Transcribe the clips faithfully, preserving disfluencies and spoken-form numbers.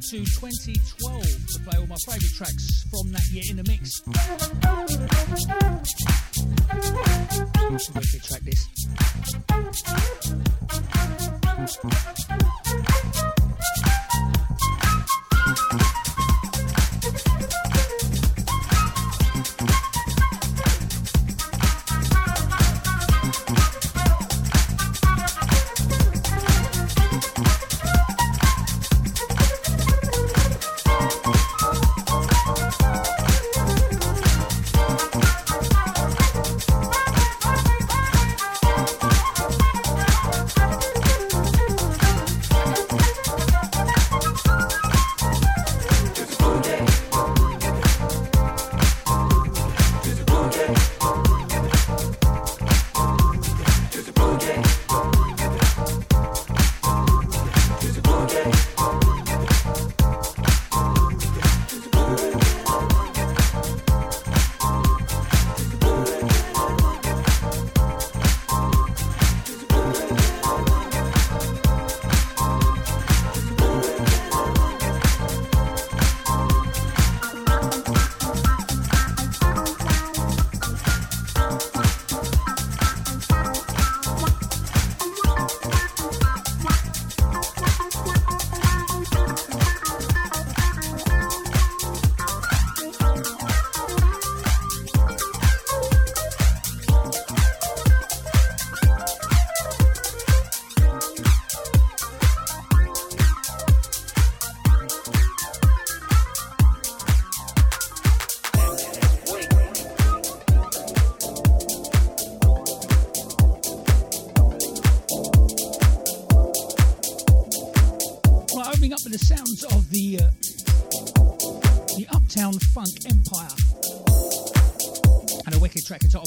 To twenty twelve to play all my favourite tracks from that year in the mix. Wicked track this.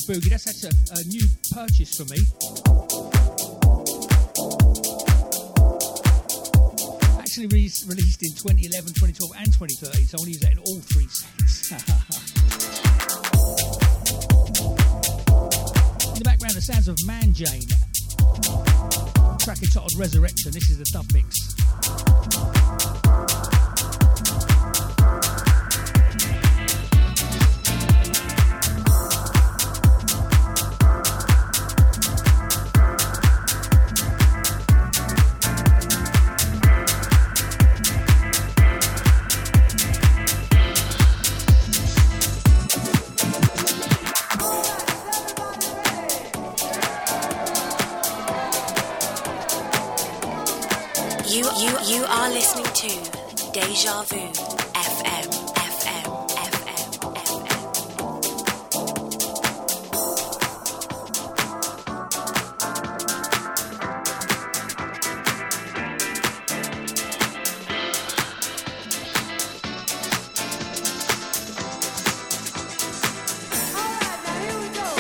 Boogie, that's, that's a, a new purchase for me. Actually re- released in twenty eleven, twenty twelve and twenty thirteen, so I want to use that in all three sets. In the background, the sounds of Manjane. Track entitled Resurrection. This is the dub mix. Deja Vu F M, F M, F M, F M. All right, now here we go.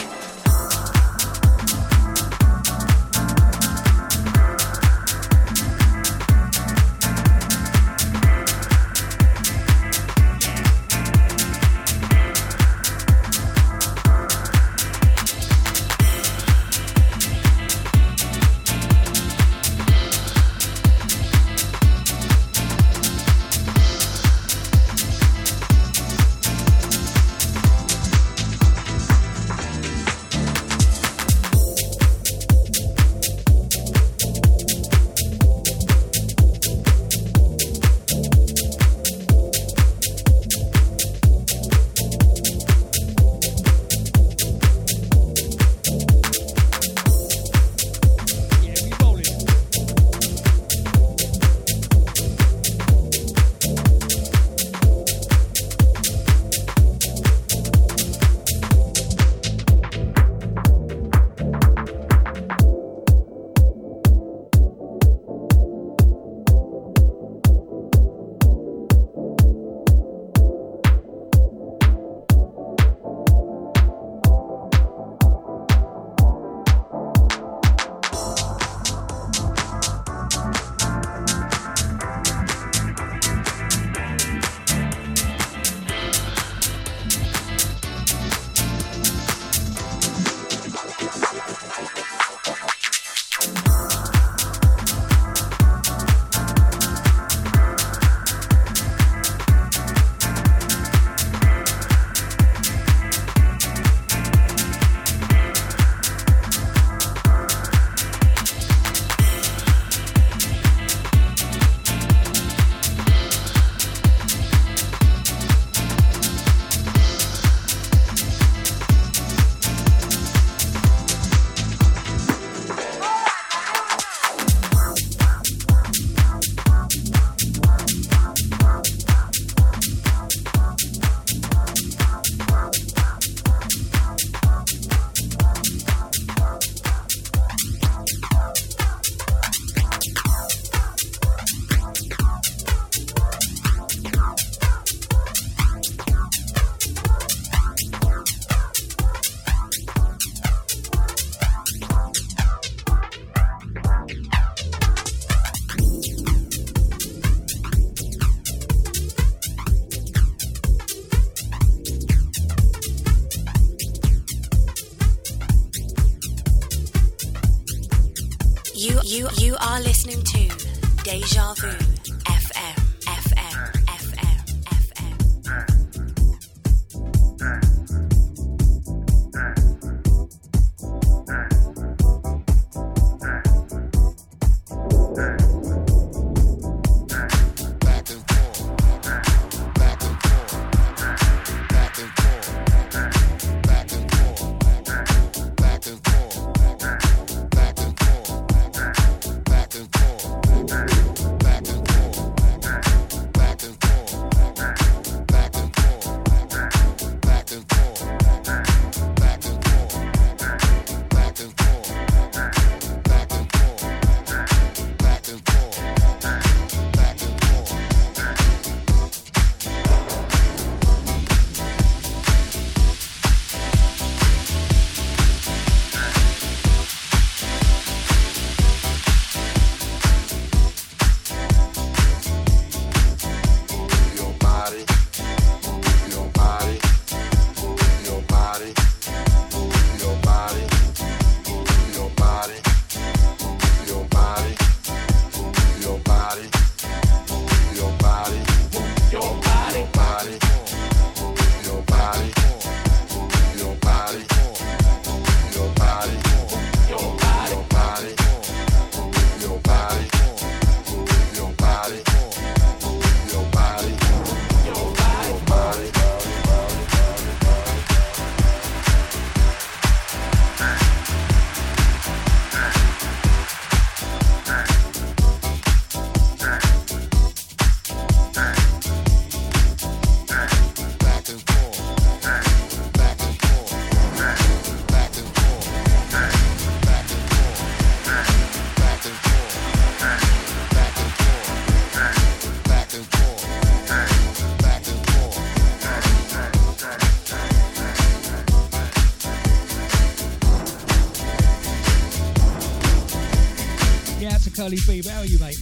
Curly Beeb, how are you, mate?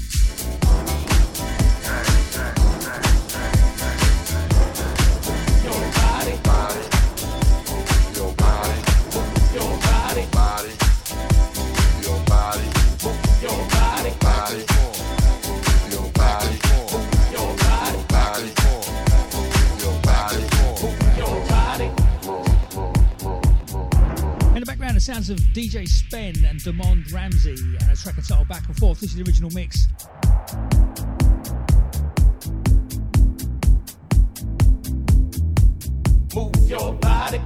Sounds of D J Spen and Damond Ramsey and a track entitled Back and Forth. This is the original mix. Move your body.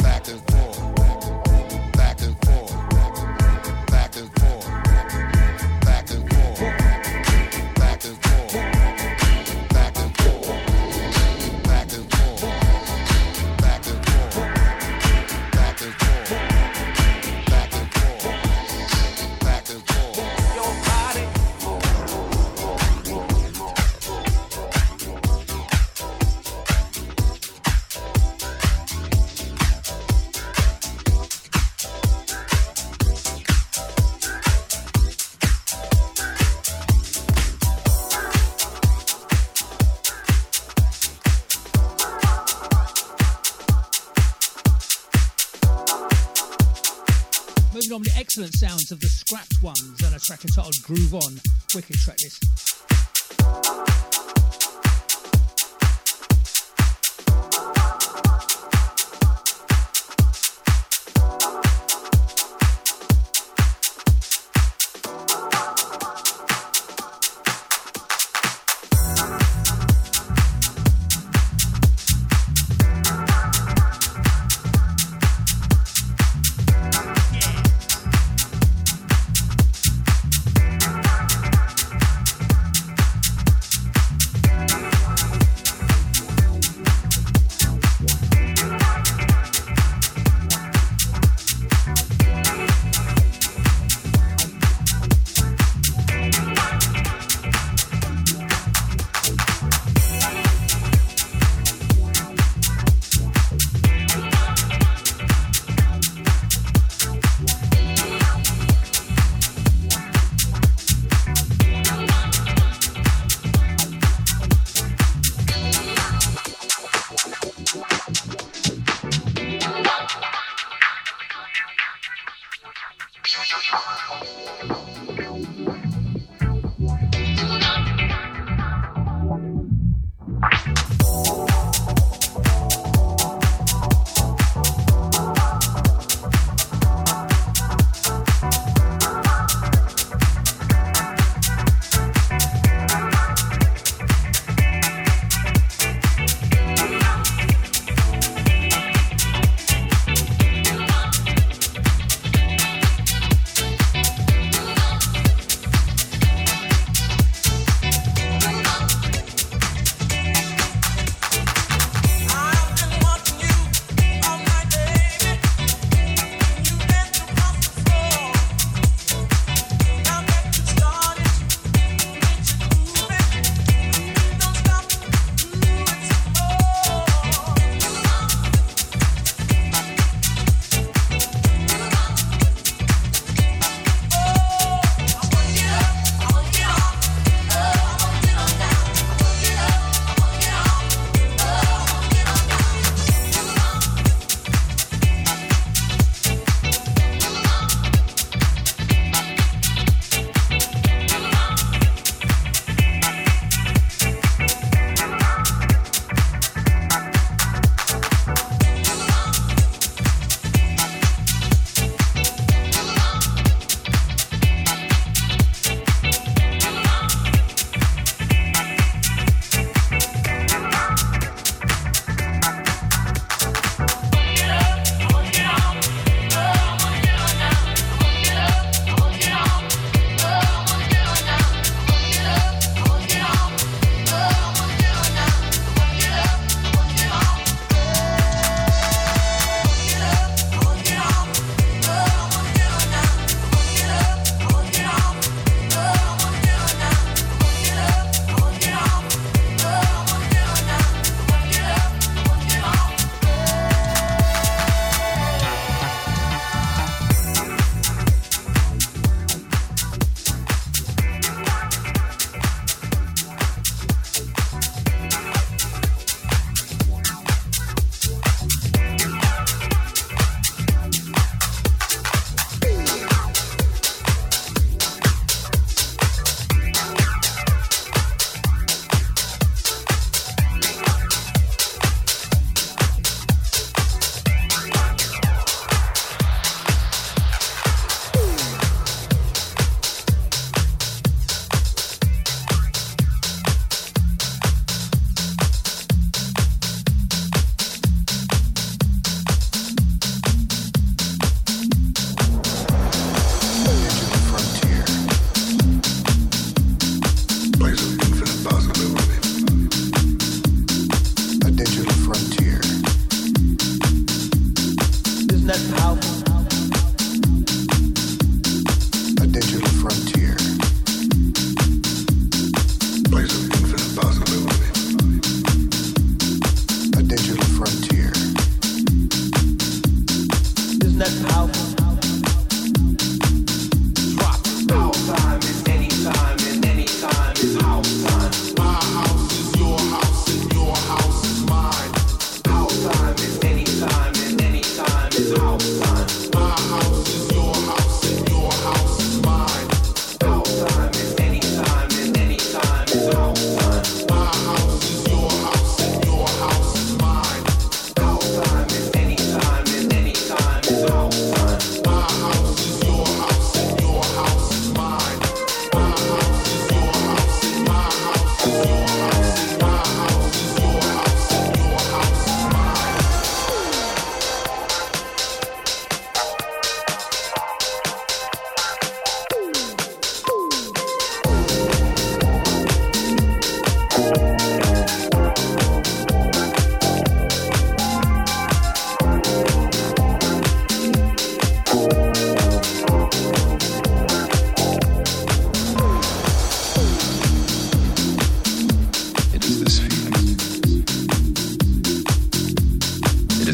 Back Moving on with the excellent sounds of The Scrapped Ones and a track entitled Groove On. Wicked track this.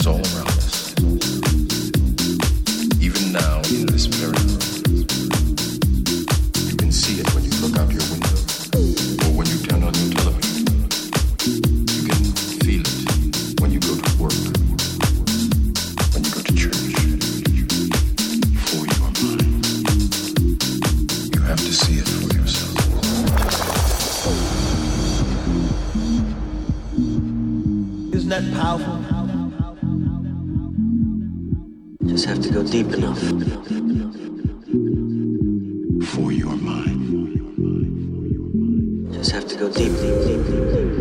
is all around us, even now in this very room. You can see it when you look out your window or when you turn on your television. You can feel it when you go to work, when you go to church, before you are mine. You have to see it for yourself. Isn't that powerful? Just have to go deep enough. For your mind. Just have to go deep, deep, deep, deep, deep,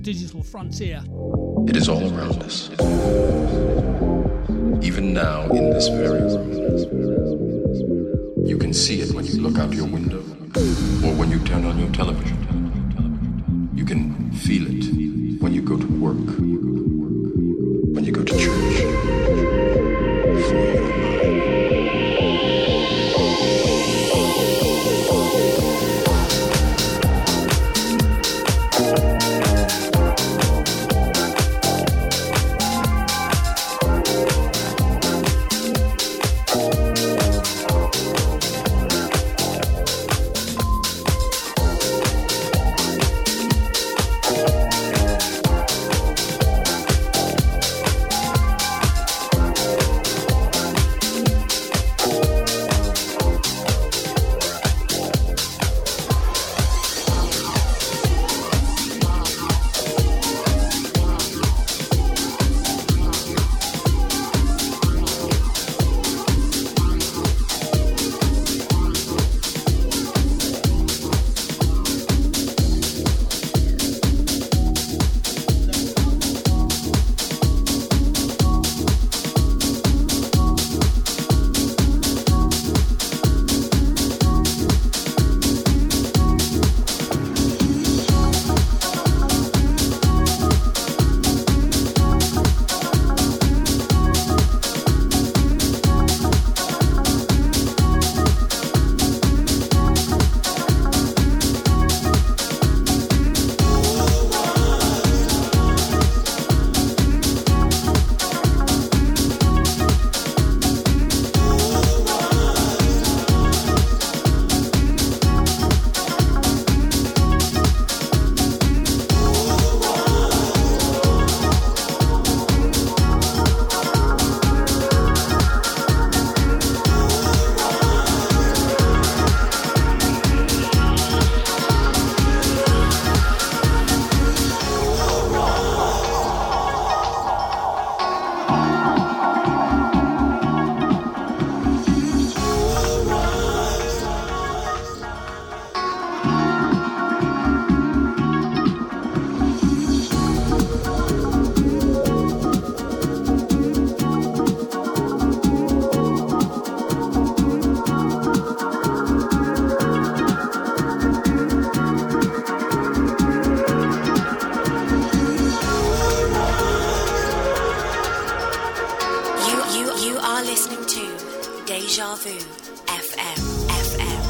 Digital Frontier. It is all around us. Even now in this very room. You can see it when you look out your window or when you turn on your television. You can feel it when you go to work, when you go to church, before your mind. listening to Deja Vu F M. F M. F M.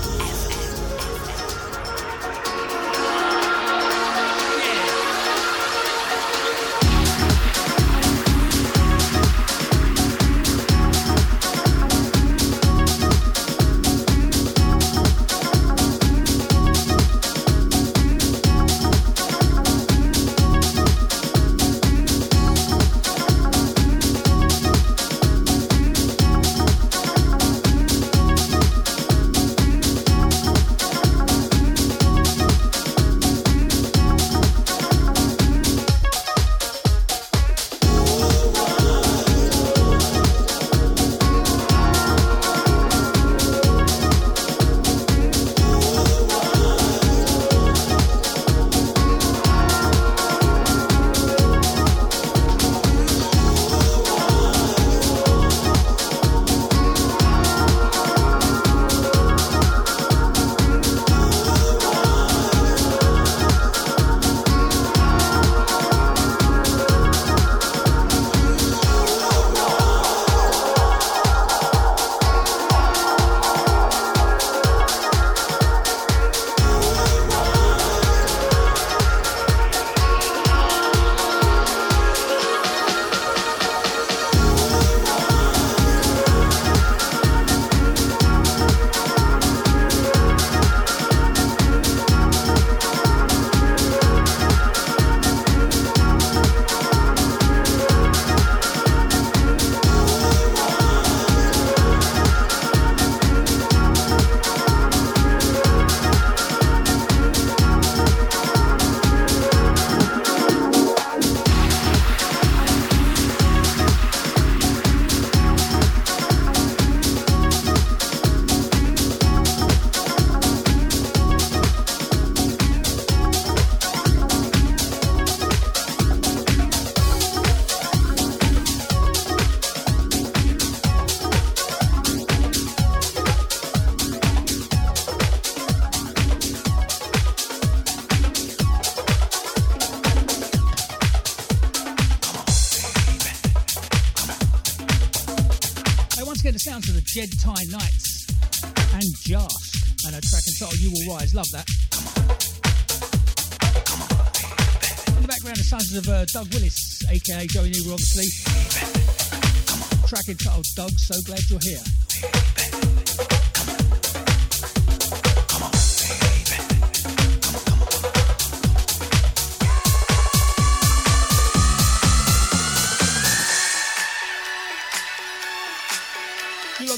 Jedi Knights and Josh and a track entitled You Will Rise. Love that. In the background, the sounds of uh, Doug Willis, aka Joey Newber, obviously. Track entitled Doug, So Glad You're Here.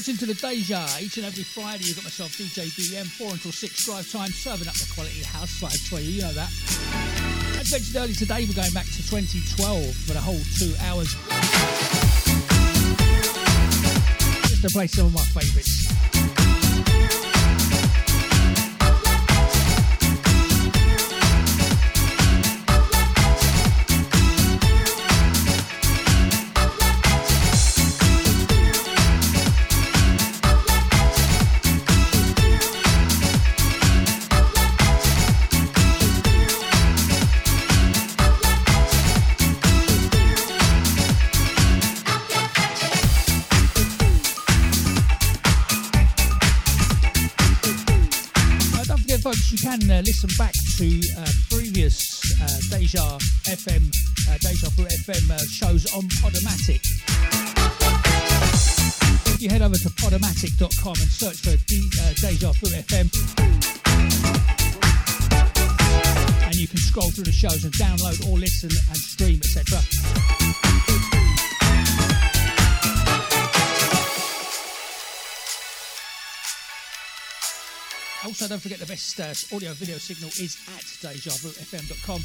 Into the Deja each and every Friday. You've got myself, D J D M, four until six drive time, serving up the quality house vibe for you. You know that. As mentioned earlier today, we're going back to twenty twelve for the whole two hours. Just to play some of my favourites. Uh, listen back to uh, previous uh, Deja F M, uh, Deja Fu F M uh, shows on Podomatic. If you head over to podomatic dot com and search for De- uh, Deja Fu F M, and you can scroll through the shows and download or listen and stream, et cetera. Also, don't forget the best uh, audio video signal is at deja vu f m dot com.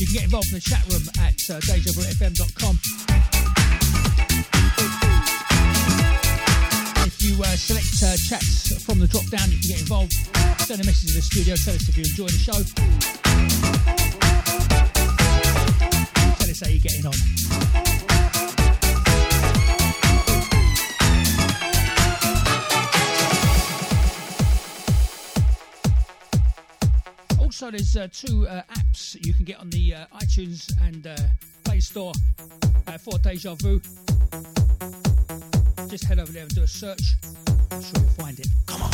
You can get involved in the chat room at uh, deja vu f m dot com. If you uh, select uh, chats from the drop down, you can get involved. Send a message to the studio, tell us if you enjoy the show. Tell us how you're getting on. So there's uh, two uh, apps you can get on the uh, iTunes and uh, Play Store uh, for Deja Vu. Just head over there and do a search. I'm sure you'll find it. Come on.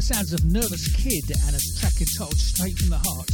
Sounds of Nervous Kid and a track entitled Straight from the Heart.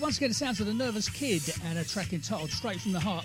Once again, the sounds of the Nervous Kid and a track entitled Straight From The Heart.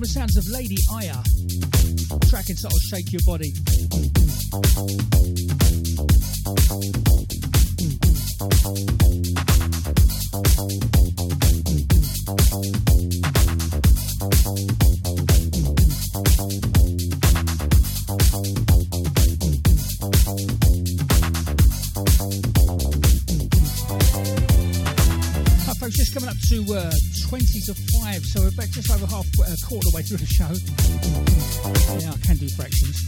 The sounds of Lady Aya, track entitled Shake Your Body. Hi folks, just coming up to uh, twenty to five, so we're back just over half a uh, quarter way through the show. Yeah, I can do fractions.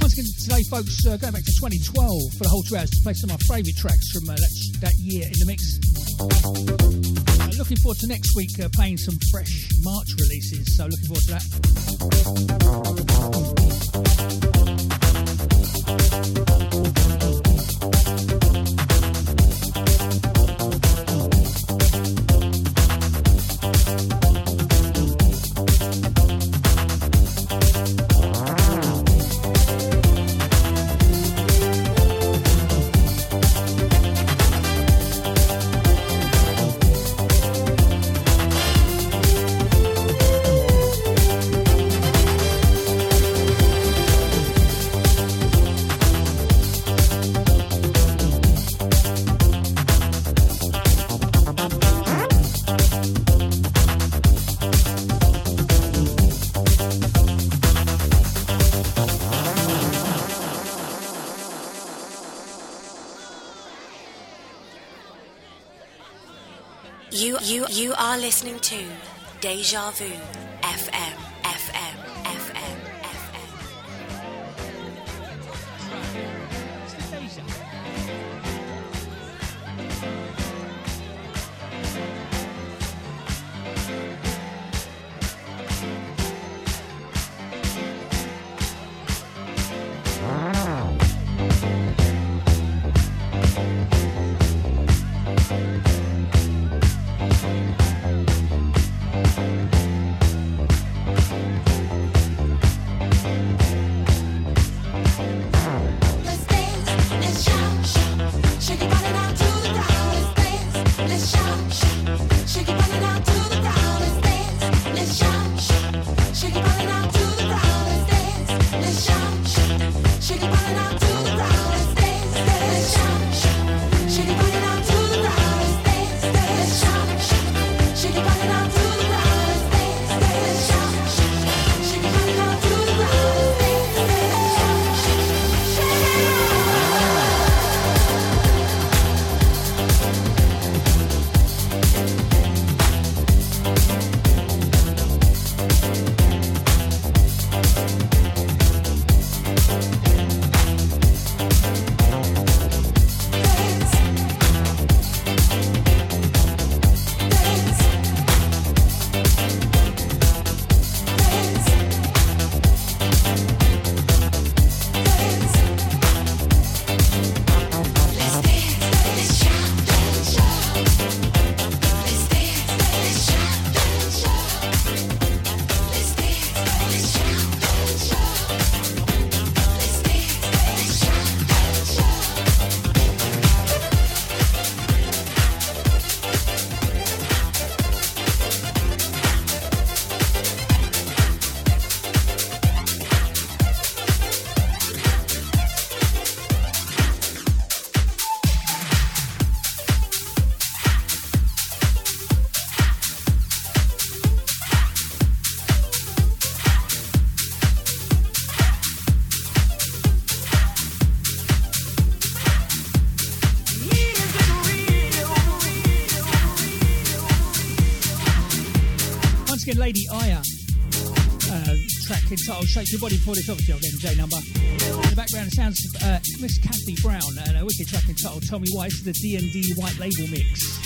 Once again today folks, uh, going back to twenty twelve for the whole two hours to play some of my favourite tracks from uh, that, that year in the mix. Uh, looking forward to next week uh, playing some fresh March releases, so looking forward to that. You you are listening to Deja Vu F M, F M, F M, F M. It's the Deja. We'll be right back. Mexican Lady Aya uh, track entitled Shake Your Body. Before this, obviously, I'll get the J number. In the background, it sounds of uh, Miss Kathy Brown and a wicked track entitled Tell Me Why. It's the D and D White Label Mix.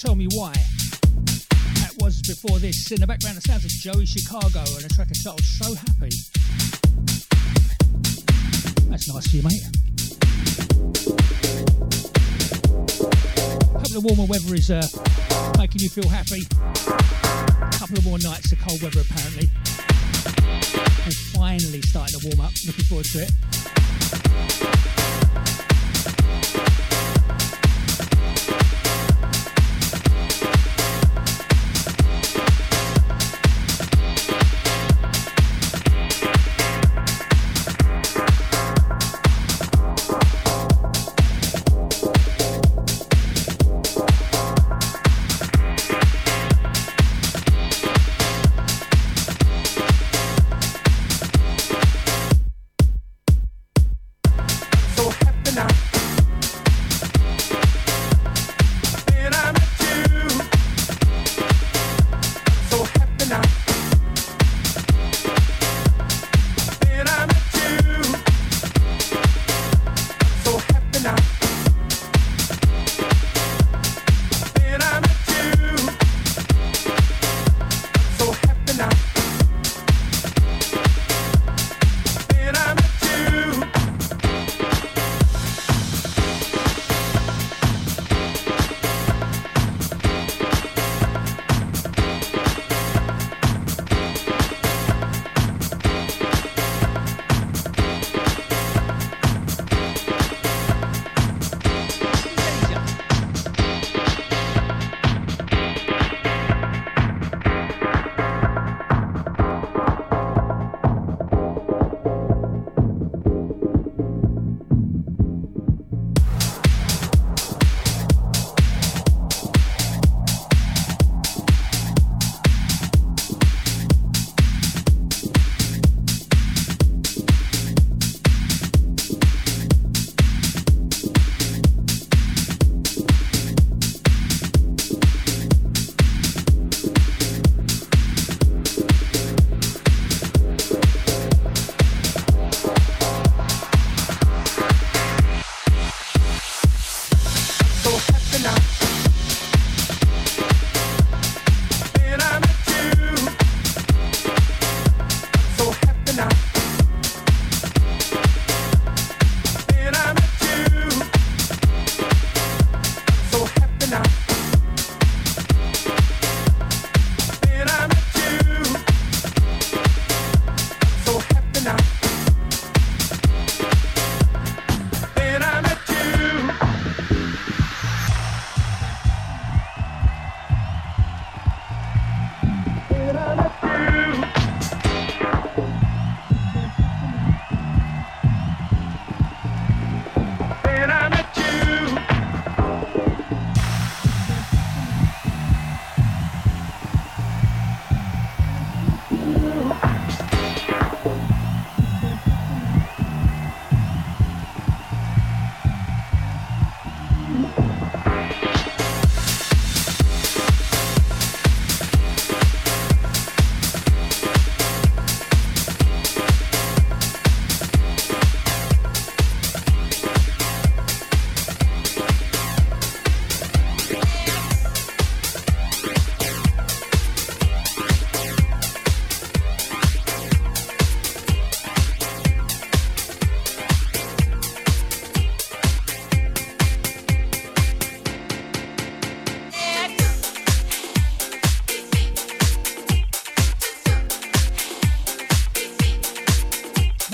Tell Me Why. That was before this. In the background, the sounds of Joey Chicago and a track entitled So Happy. That's nice for you, mate. Hope the warmer weather is uh, making you feel happy. A couple of more nights of cold weather, apparently. It's finally starting to warm up. Looking forward to it.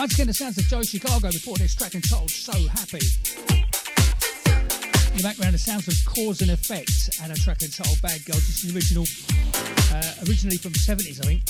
Once again, the sounds of Joey Chicago before this track entitled So Happy. In the background, the sounds of Cause and Effect and a track entitled Bad Girls. This is the original, uh, originally from the seventies, I think.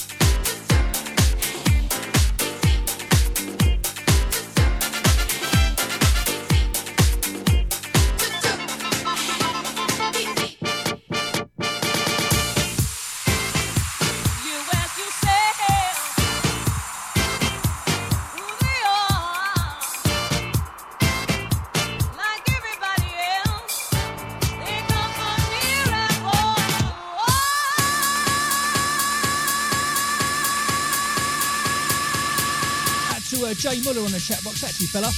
Jay Muller on the chat box, that's you, fella.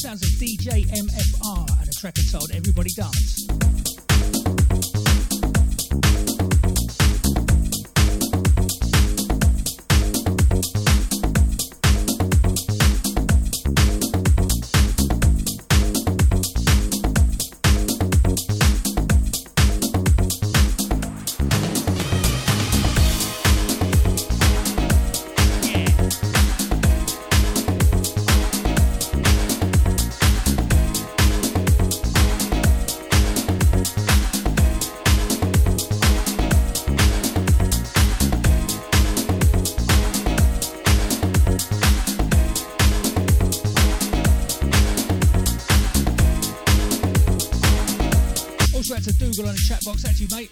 Sounds of D J M F R and a track entitled Everybody Dance. On the chat box, that's you, mate.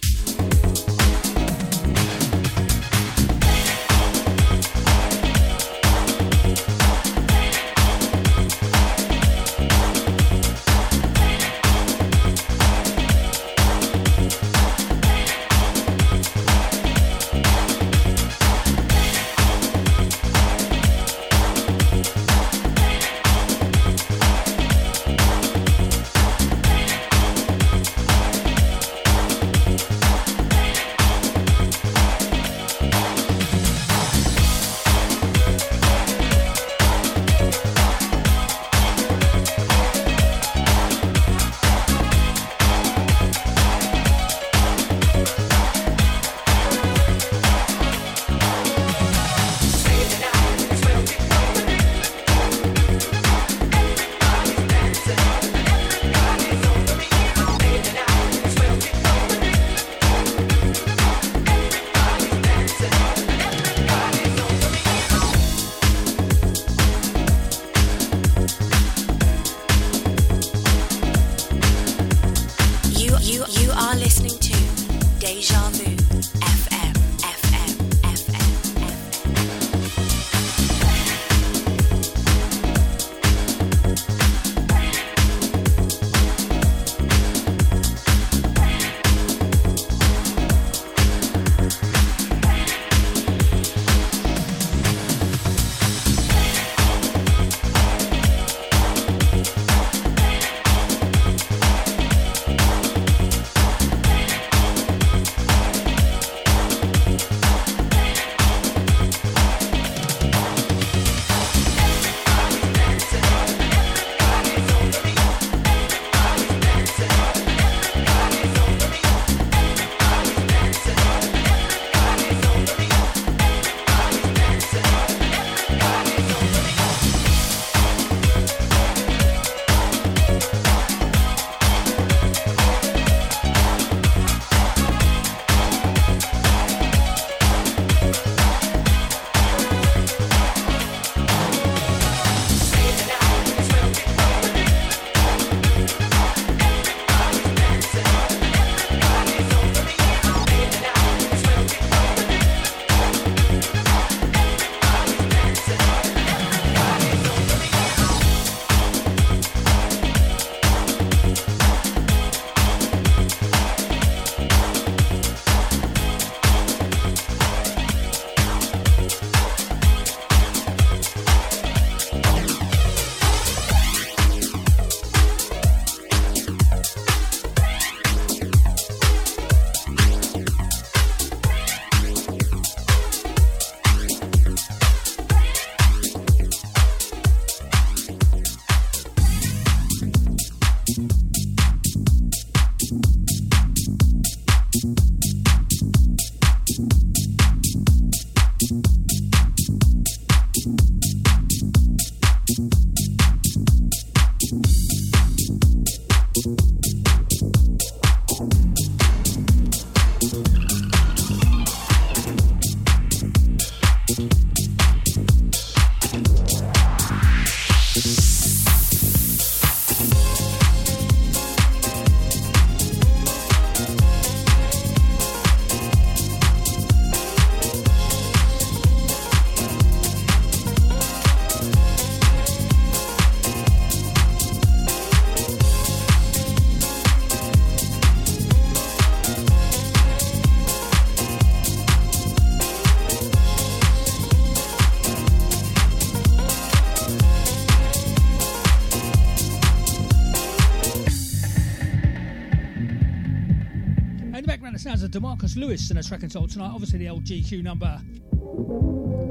Demarkus Lewis in a track entitled Tonight. Obviously the old G Q number,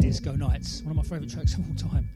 Disco Nights, one of my favourite tracks of all time.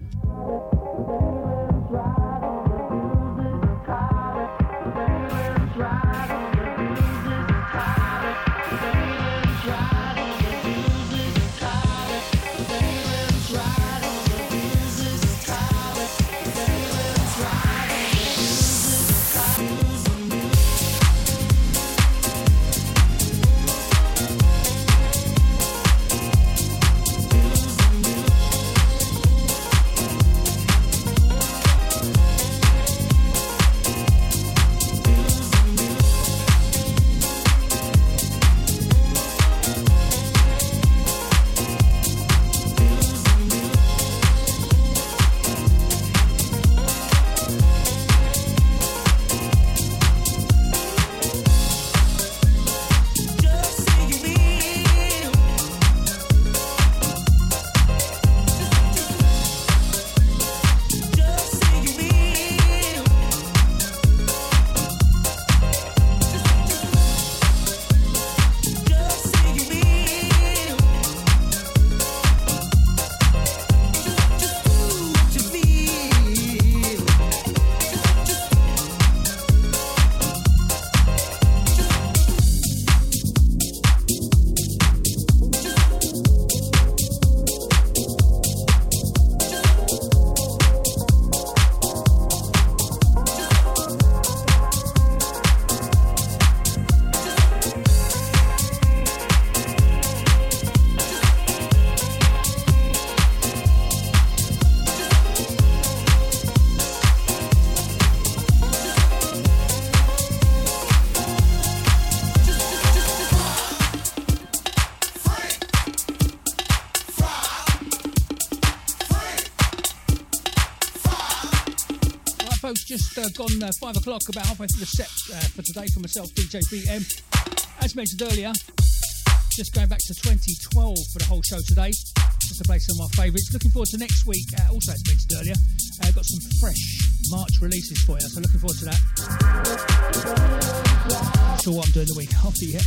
Just uh, gone uh, five o'clock, about halfway through the set uh, for today for myself, D J D M. As mentioned earlier, just going back to twenty twelve for the whole show today, just to play some of my favourites. Looking forward to next week. Uh, also, as mentioned earlier, I've uh, got some fresh March releases for you, so looking forward to that. Sure, what I'm doing the week after yet.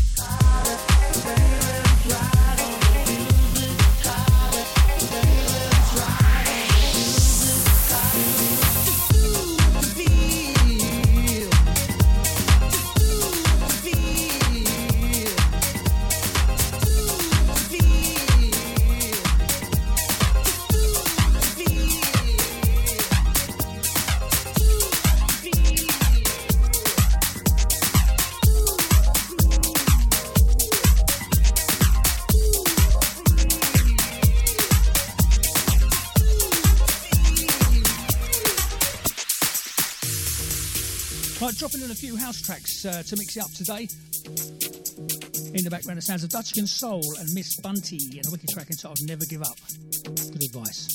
Dropping in a few house tracks uh, to mix it up today. In the background, the sounds of Dutchican Soul and Miss Bunty and a wicked track entitled Never Give Up. Good advice.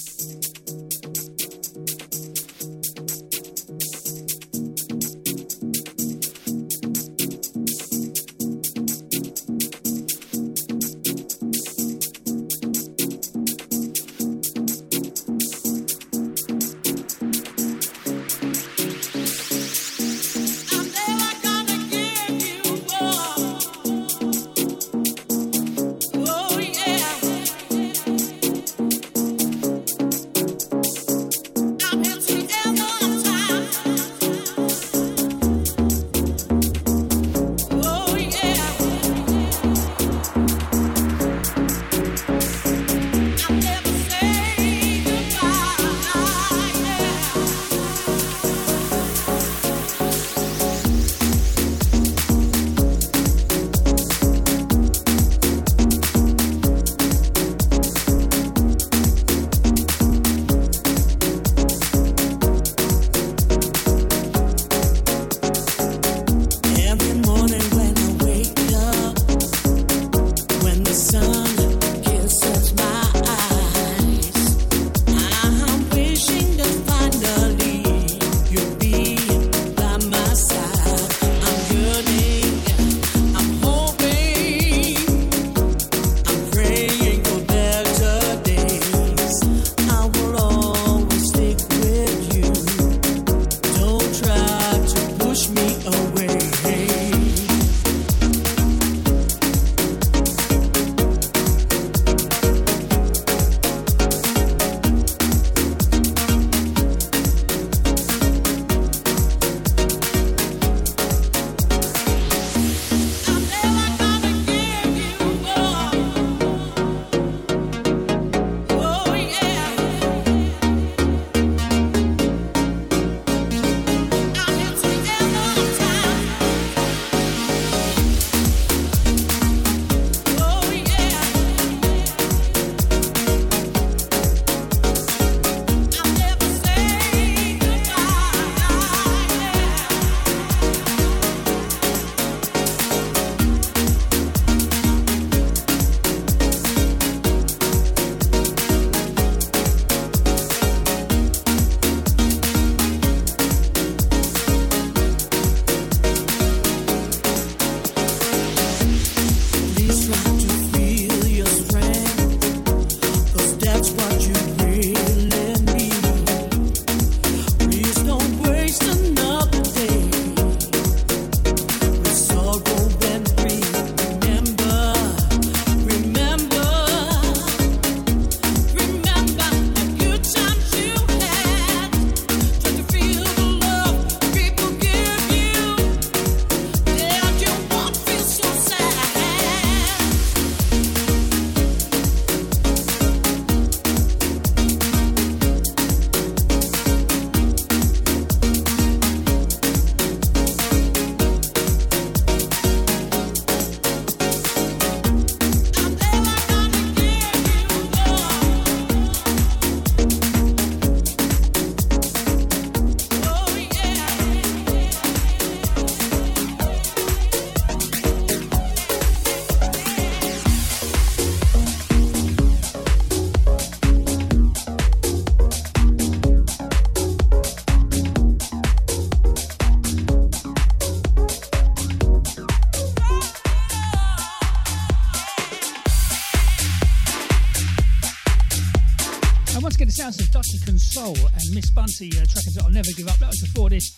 get the sounds of Dutchican Soul and Miss Bunty, uh, trackers that I'll never give up. That was before this.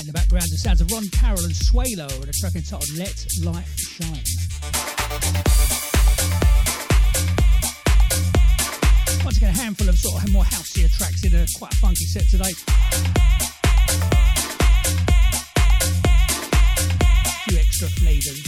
In the background, the sounds of Ron Carroll and Swaylo and a track entitled Let Light Shine. Once again, a handful of sort of more houseier tracks in a quite a funky set today. A few extra flavours.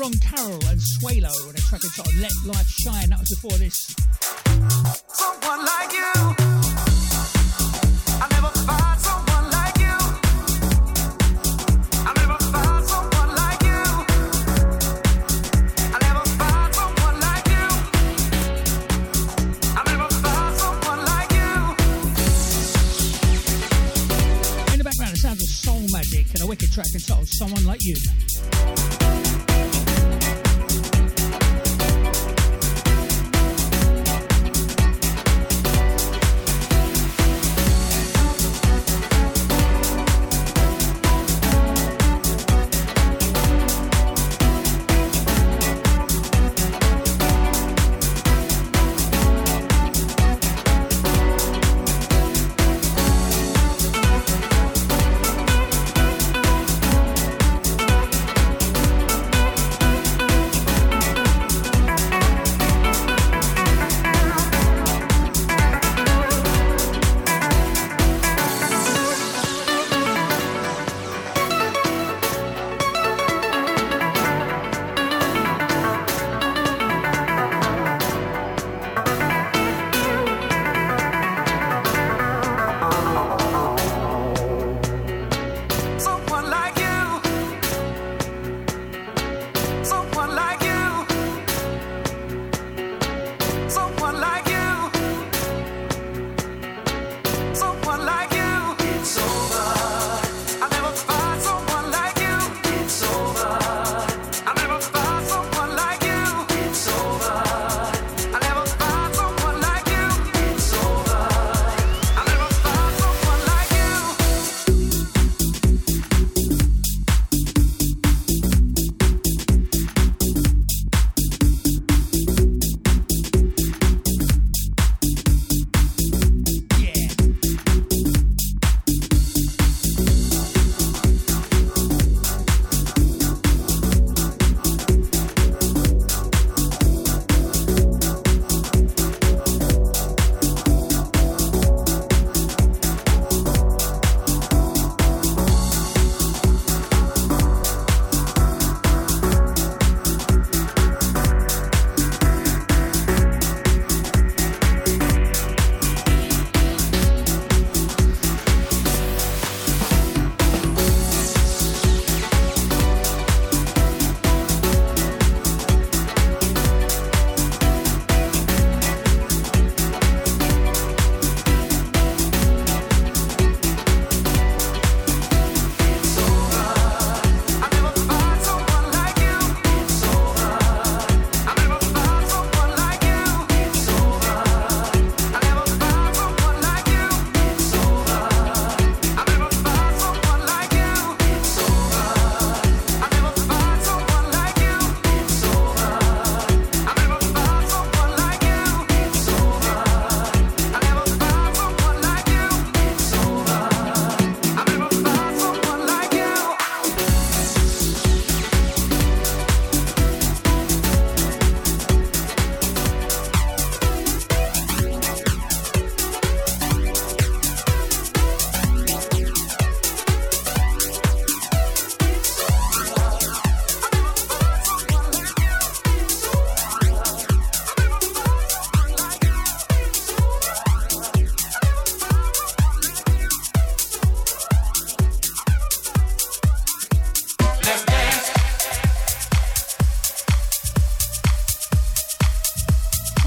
Ron Carroll and Swaylo and a track entitled Let Light Shine. That was before this. Someone like you. In the background, the sounds of Soulmagic and a wicked track entitled Someone Like You.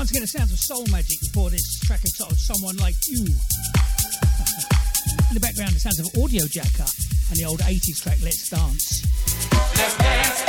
once again, the sounds of Soulmagic before this track entitled Someone Like You. In the background, the sounds of Audio Jacker and the old eighties track Let's Dance. Let's dance.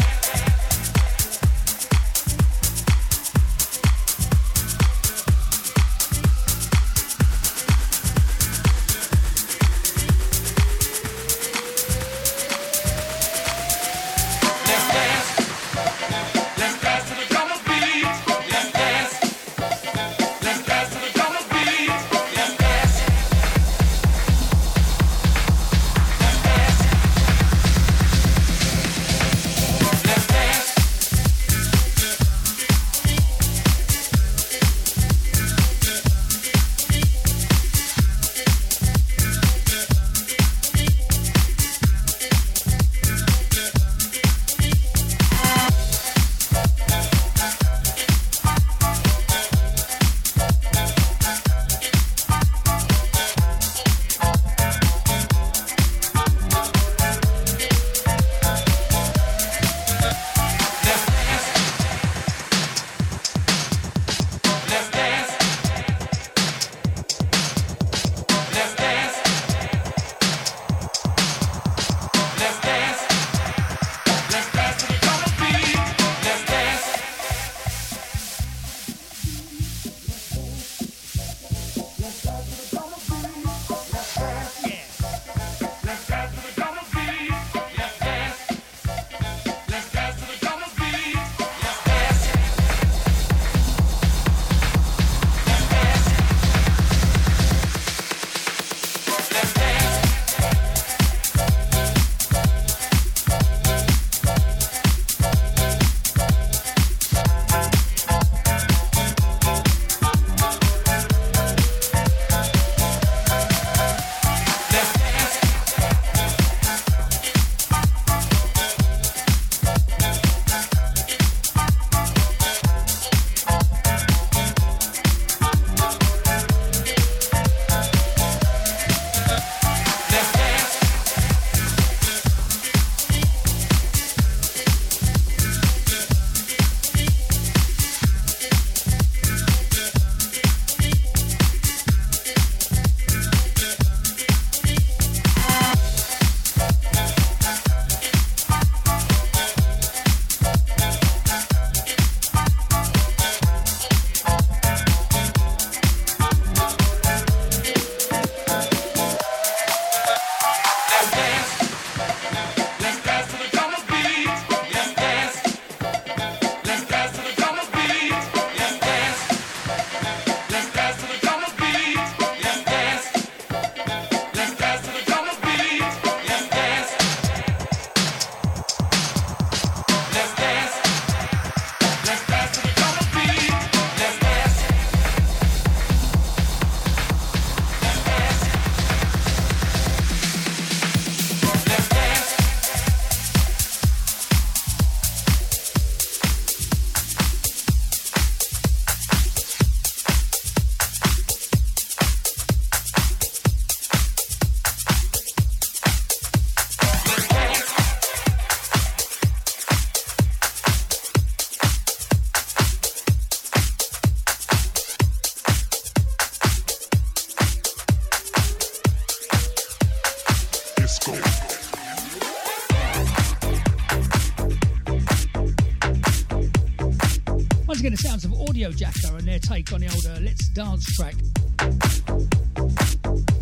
Jacker and their take on the older Let's Dance track. In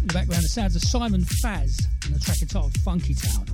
the background, the sounds of Simon Faz and the track entitled Funky Town.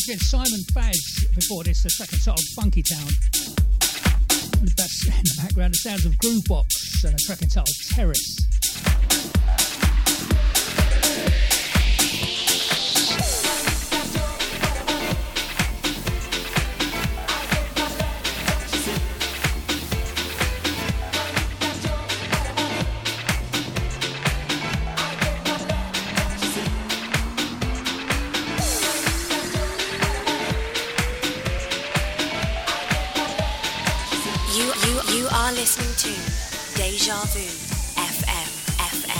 up against Simon Faz before this, the second sort of Funky Town. And that's in the background, the sounds of Groovebox and a track entitled Terrace. Listening to Deja Vu F M, F M,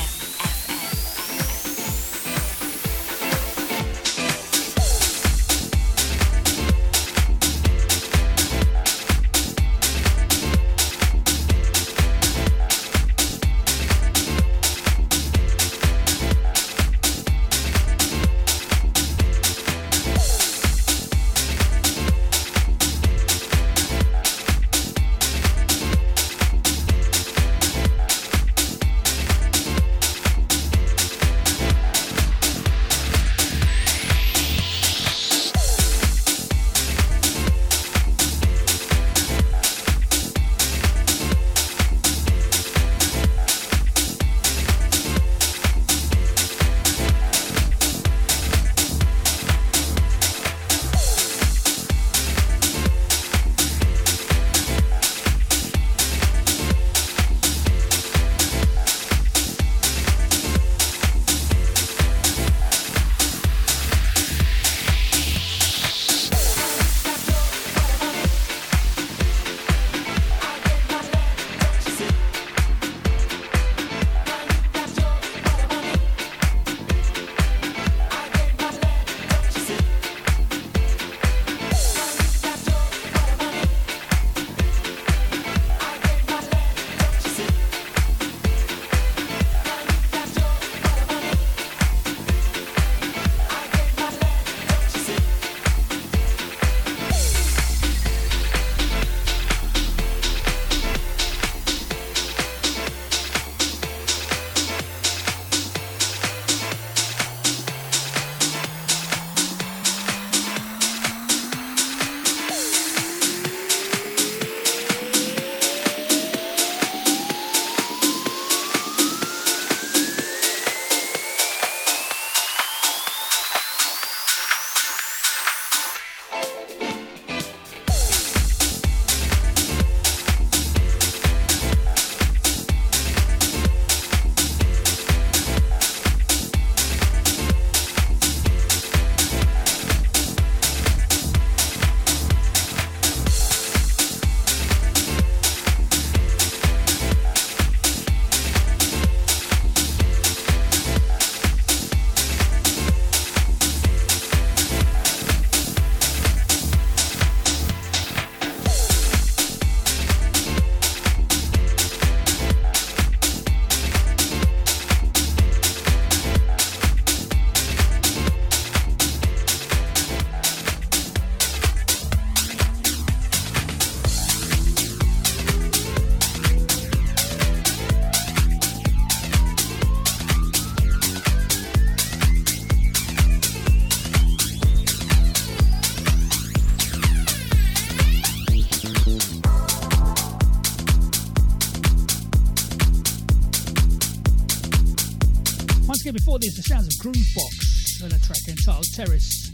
There's the sounds of Groovebox and a track entitled Terrace.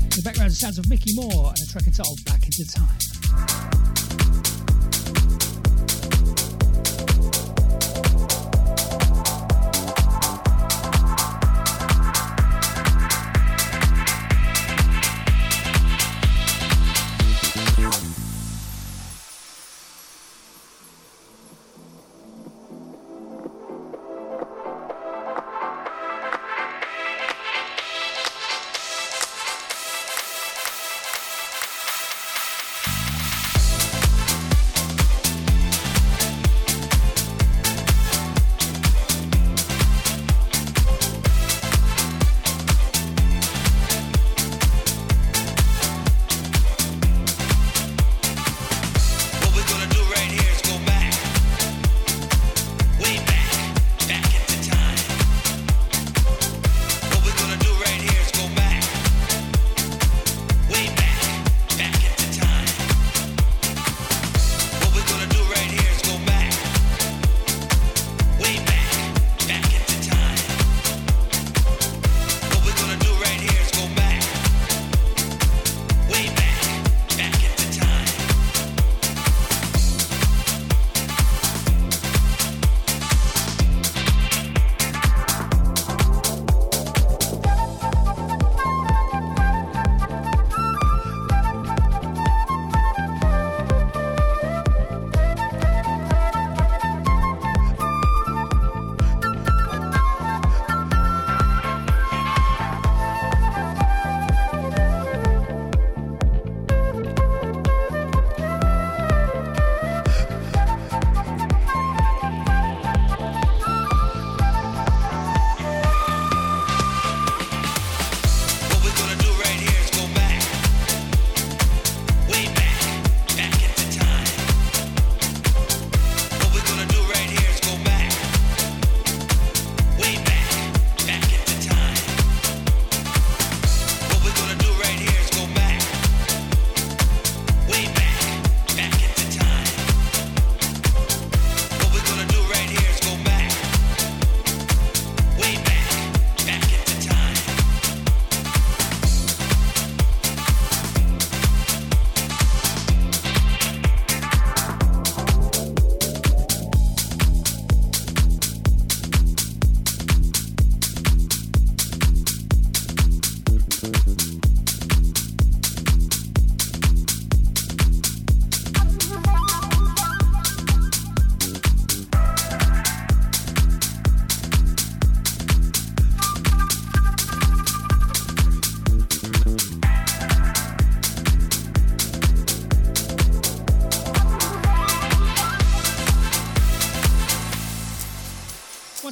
In the background, the sounds of Micky More and a track entitled Back Into Time.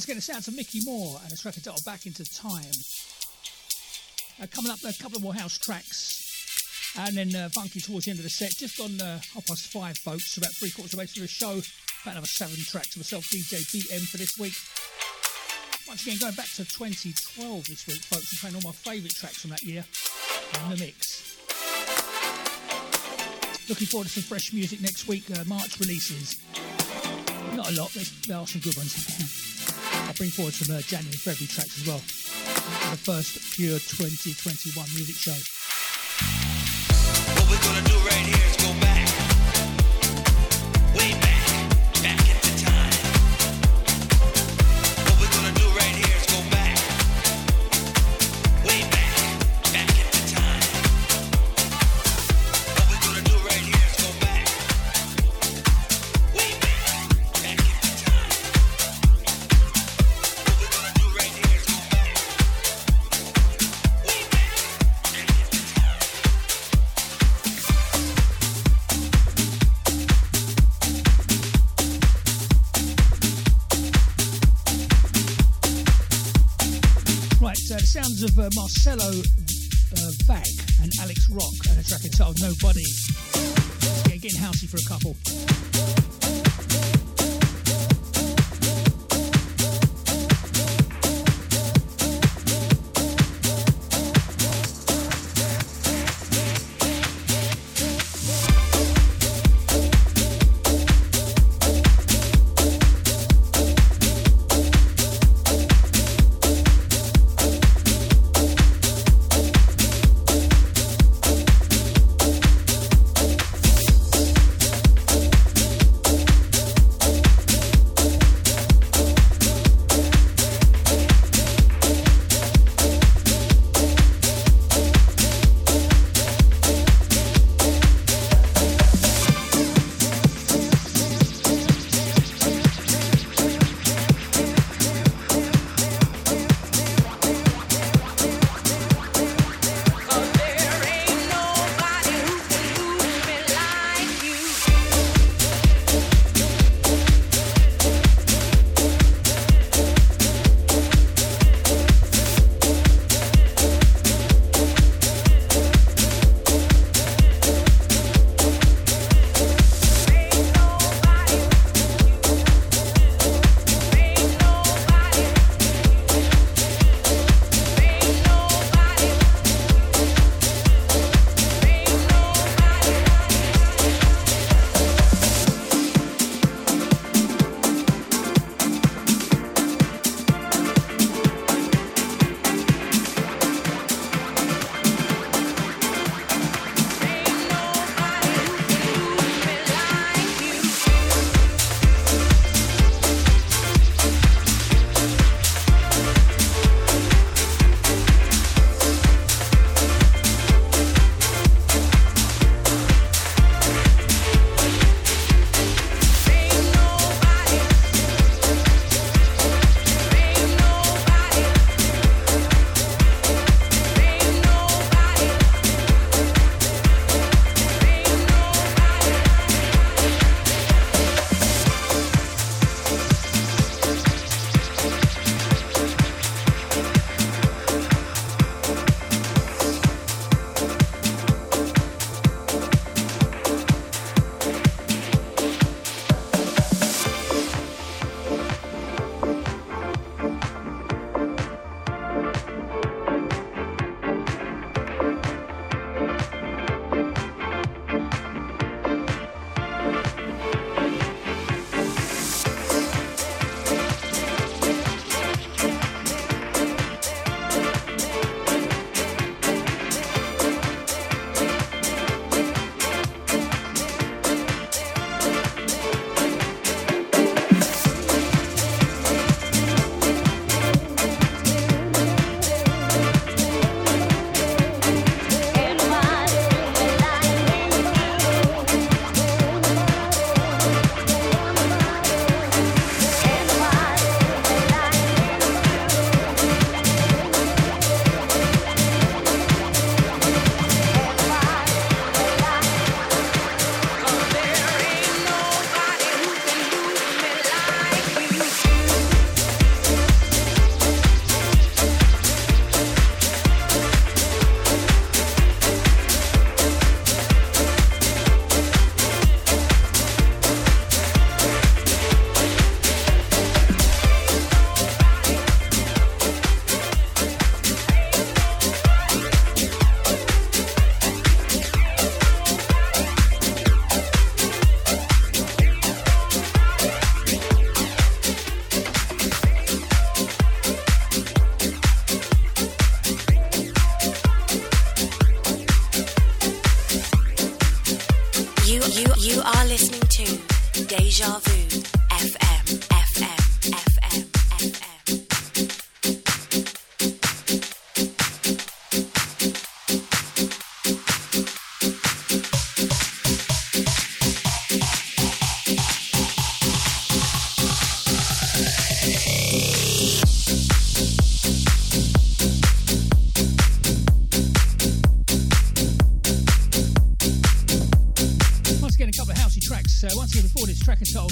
once again, the sounds of Micky More and a track entitled Back Into Time. Uh, coming up, a couple of more house tracks, and then uh, funky towards the end of the set. Just on uh, half past five, folks, about three quarters of the way through the show. About another seven tracks of myself, D J D M, for this week. Once again, going back to twenty twelve this week, folks, and playing all my favourite tracks from that year in the mix. Looking forward to some fresh music next week. Uh, March releases. Not a lot, but there are some good ones. I'll bring forward some uh, January and February tracks as well for the first pure twenty twenty-one music show. What we're going to do right here is go back, way back, back into time. What we're going to do right here is go back, way back, back into time. What we're going to do right here is go back, way back, back into time. What we're going to do right here is go back, way back, back into time. Right, uh, the sounds of uh, Marcelo uh, Vag and Alex Rock and a track entitled Nobody. Yeah, getting housey for a couple.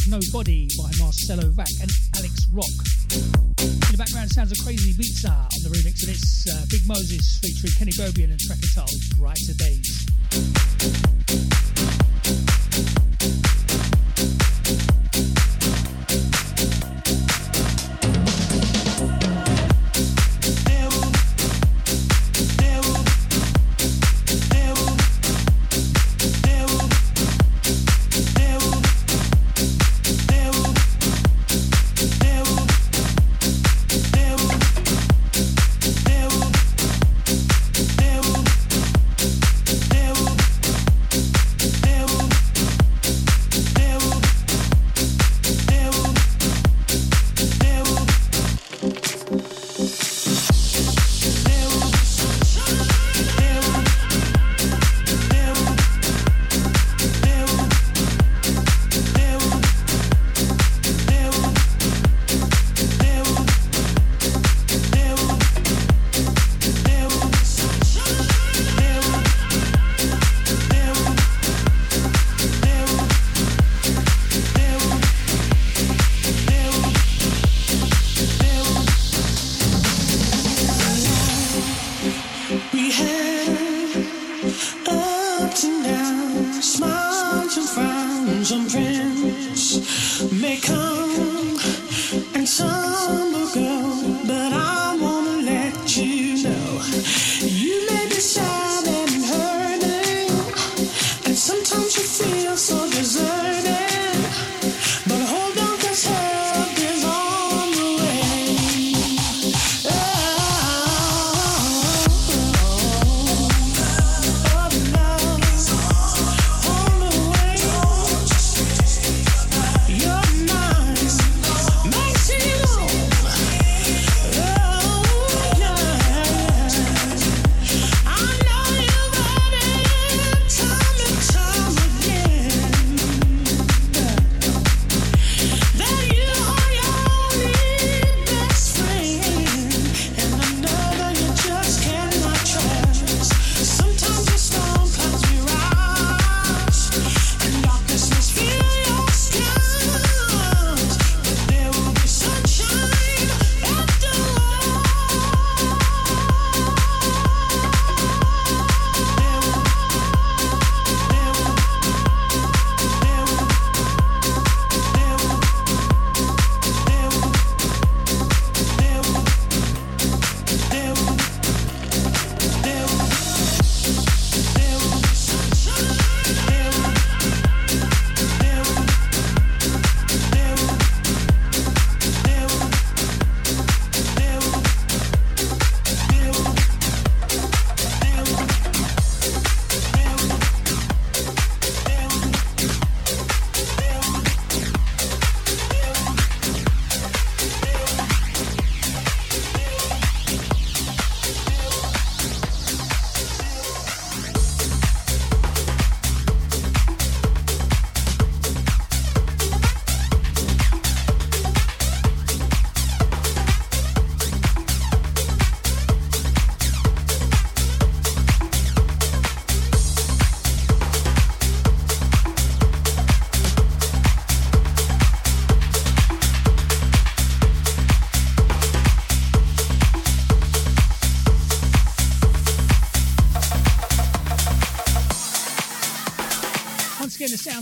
Nobody by Marcelo Vac and Alex Rock. In the background sounds of Crazibiza on the remix, and it's uh, Big Moses featuring Kenny Bobien and track entitled Brighter Days.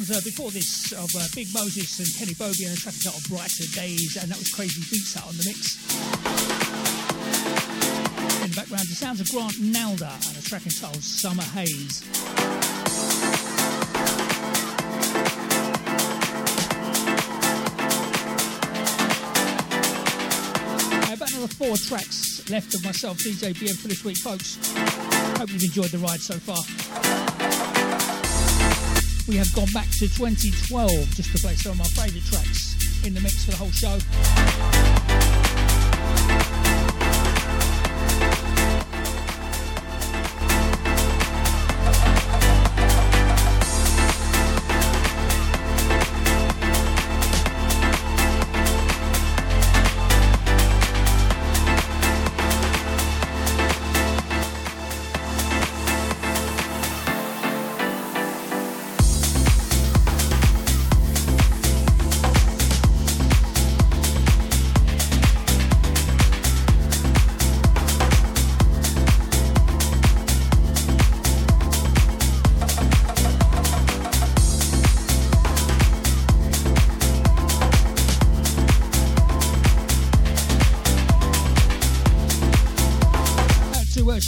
Uh, before this of uh, Big Moses and Kenny Bobien and a track out of Brighter Days, and that was Crazibiza on the mix. In the background the sounds of Grant Nalder and a track entitled Summer Haze. Uh, about another four tracks left of myself, D J D M, for this week, folks. Hope you've enjoyed the ride so far. we have gone back to twenty twelve just to play some of my favourite tracks in the mix for the whole show.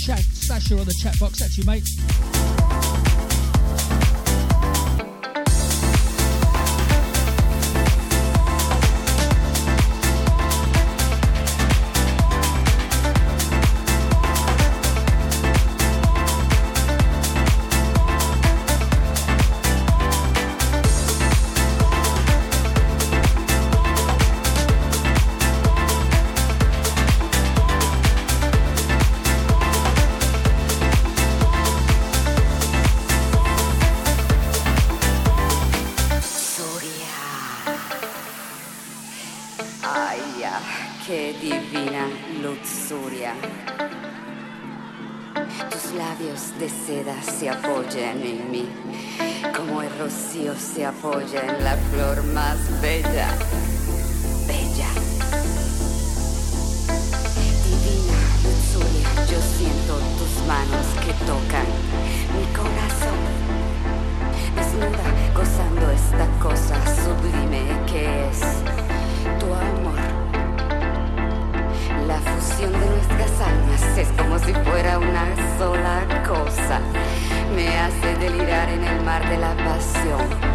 Sasha on the chat box, that's you, mate. Se apoya en la flor más bella, bella, divina lujuria. Yo siento tus manos que tocan mi corazón, desnuda gozando esta cosa sublime que es tu amor. La fusión de nuestras almas es como si fuera una sola cosa. Me hace delirar en el mar de la pasión.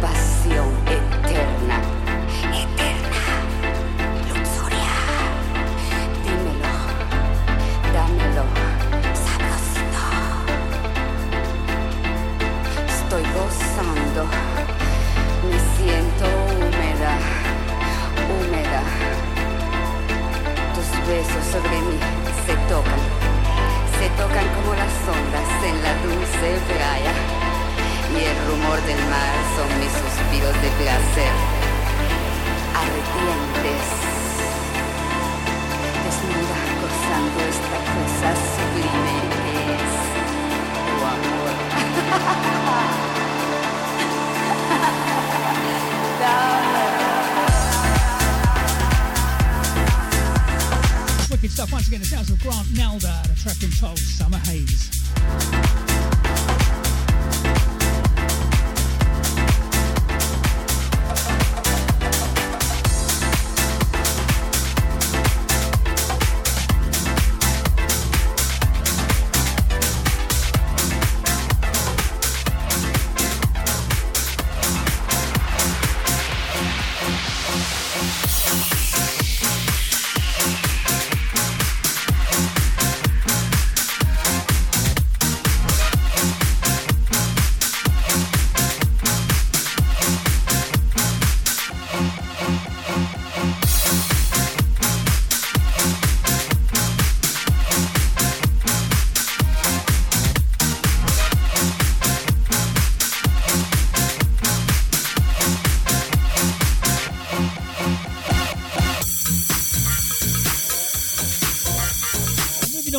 Pasión eterna, eterna, luxuria. Dímelo, dámelo, sabrosito. Estoy gozando, me siento húmeda, húmeda. Tus besos sobre mí se tocan, se tocan como las ondas en la dulce playa. Y el rumor del mar son mis suspiros de placer. Ardientes, desnuda gozando esta cosa sublime que es tu amor. Wicked stuff once again. The sounds of Grant Nalder, the track entitled Summer Haze.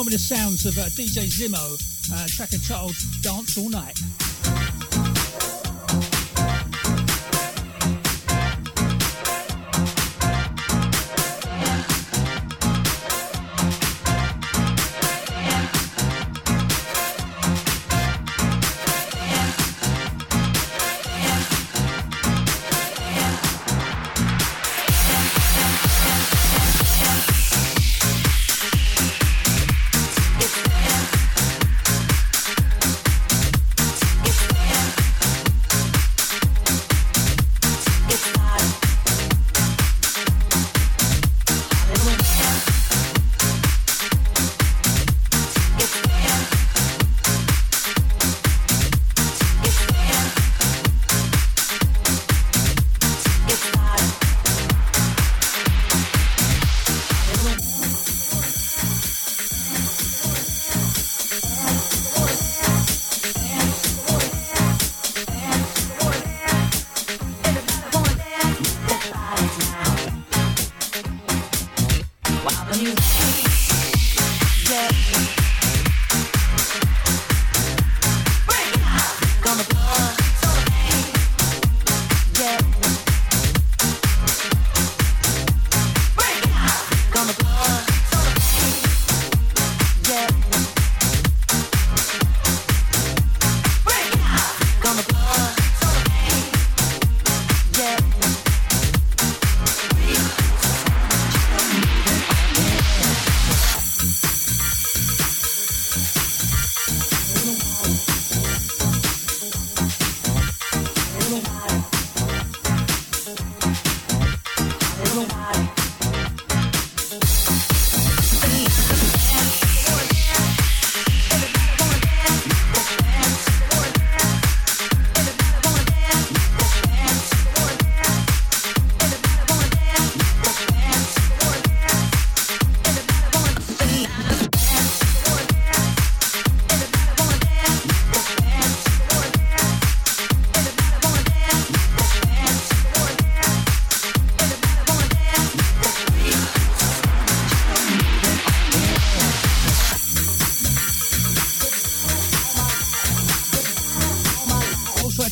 The sounds of uh, D J Zimmo, uh, track entitled Dance All Night.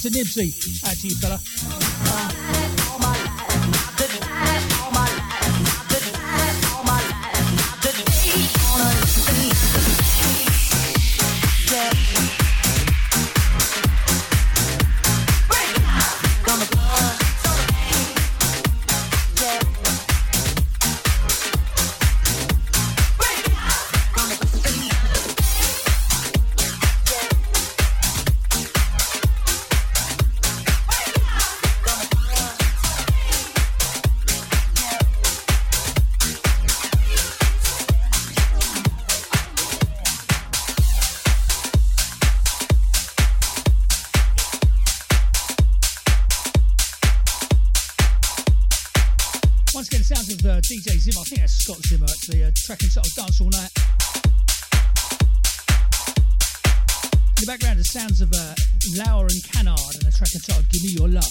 Nibsy, out to you, fella. D J Zimmo, I think that's Scott Zimmer actually, uh, tracking sort of dance all night. In the background, the sounds of uh, Lauer and Canard and a track entitled Give Me Your Love.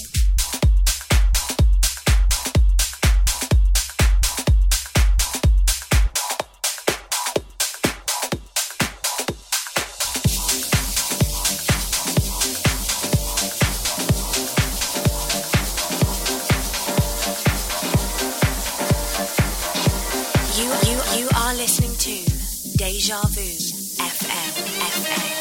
Deja Vu F M, F M.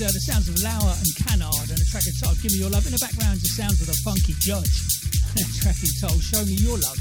was uh, the sounds of Lauer and Canard and a track entitled Give Me Your Love. In the background, the sounds of the Funky Judge and a track entitled Show Me Your Love.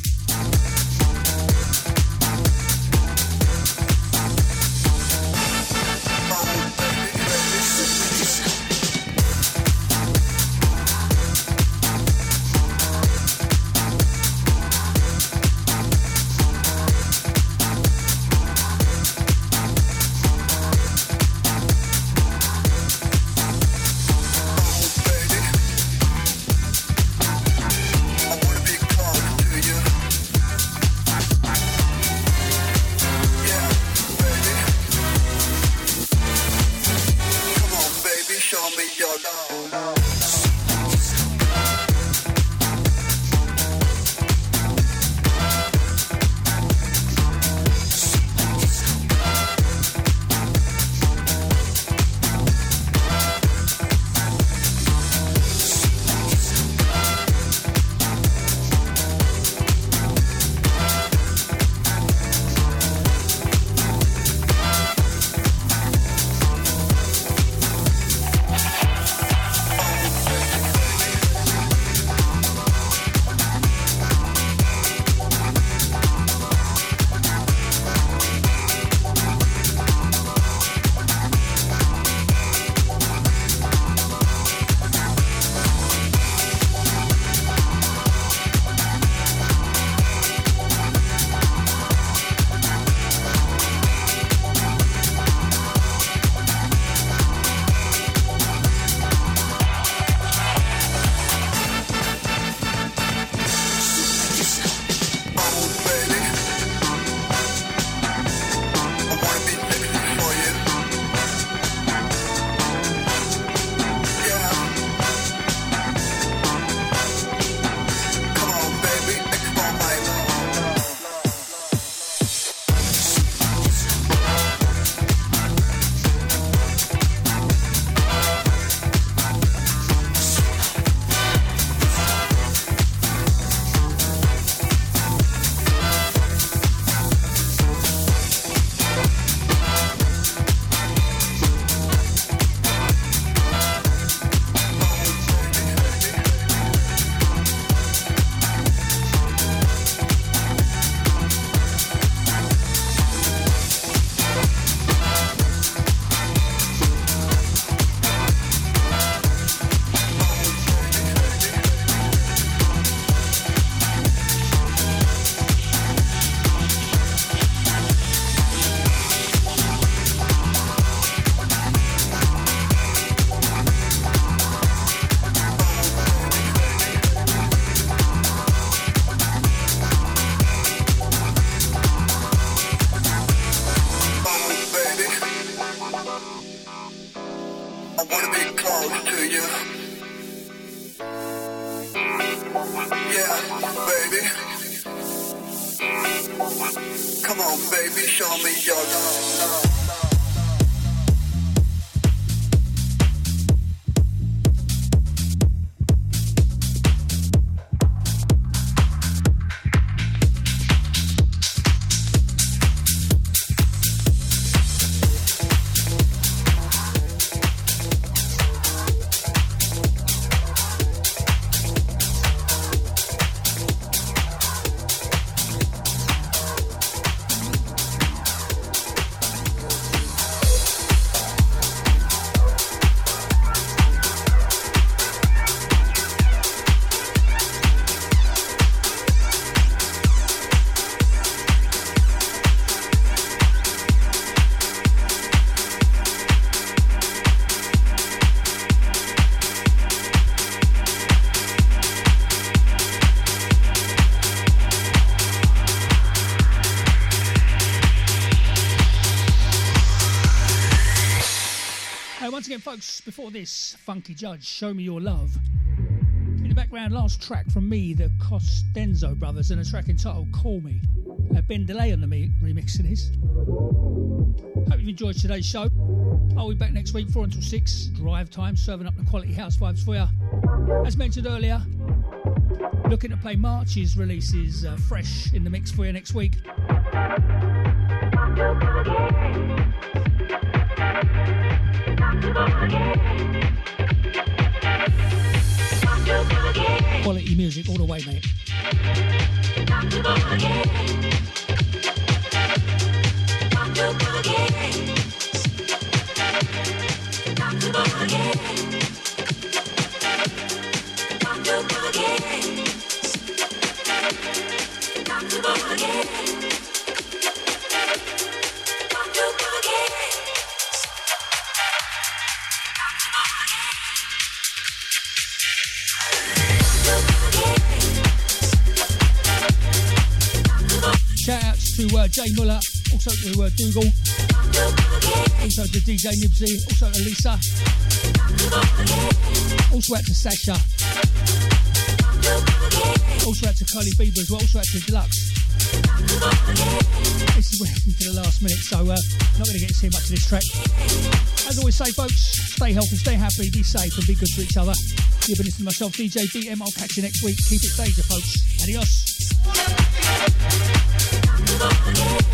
Folks, before this, Funky Judge, Show Me Your Love. In the background, last track from me, the Kostenko Brothers, and a track entitled Call Me. Uh, Ben Delay on the me- remix of this. Hope you've enjoyed today's show. I'll be back next week, four until six, drive time, serving up the quality house vibes for you. As mentioned earlier, looking to play March's releases uh, fresh in the mix for you next week. Quality music all the way, mate. Muller, also to uh, Dougal, also to D J Nibsy, also to Lisa, also out to Sasha, also out to Carly Bieber as well, also out to Deluxe. This is where we're to the last minute, so uh, not going to get too much of this track. As always say, folks, stay healthy, stay happy, be safe and be good to each other. You've been listening to myself, D J D M. I'll catch you next week. Keep it Deja, folks. Adios. We'll be right back.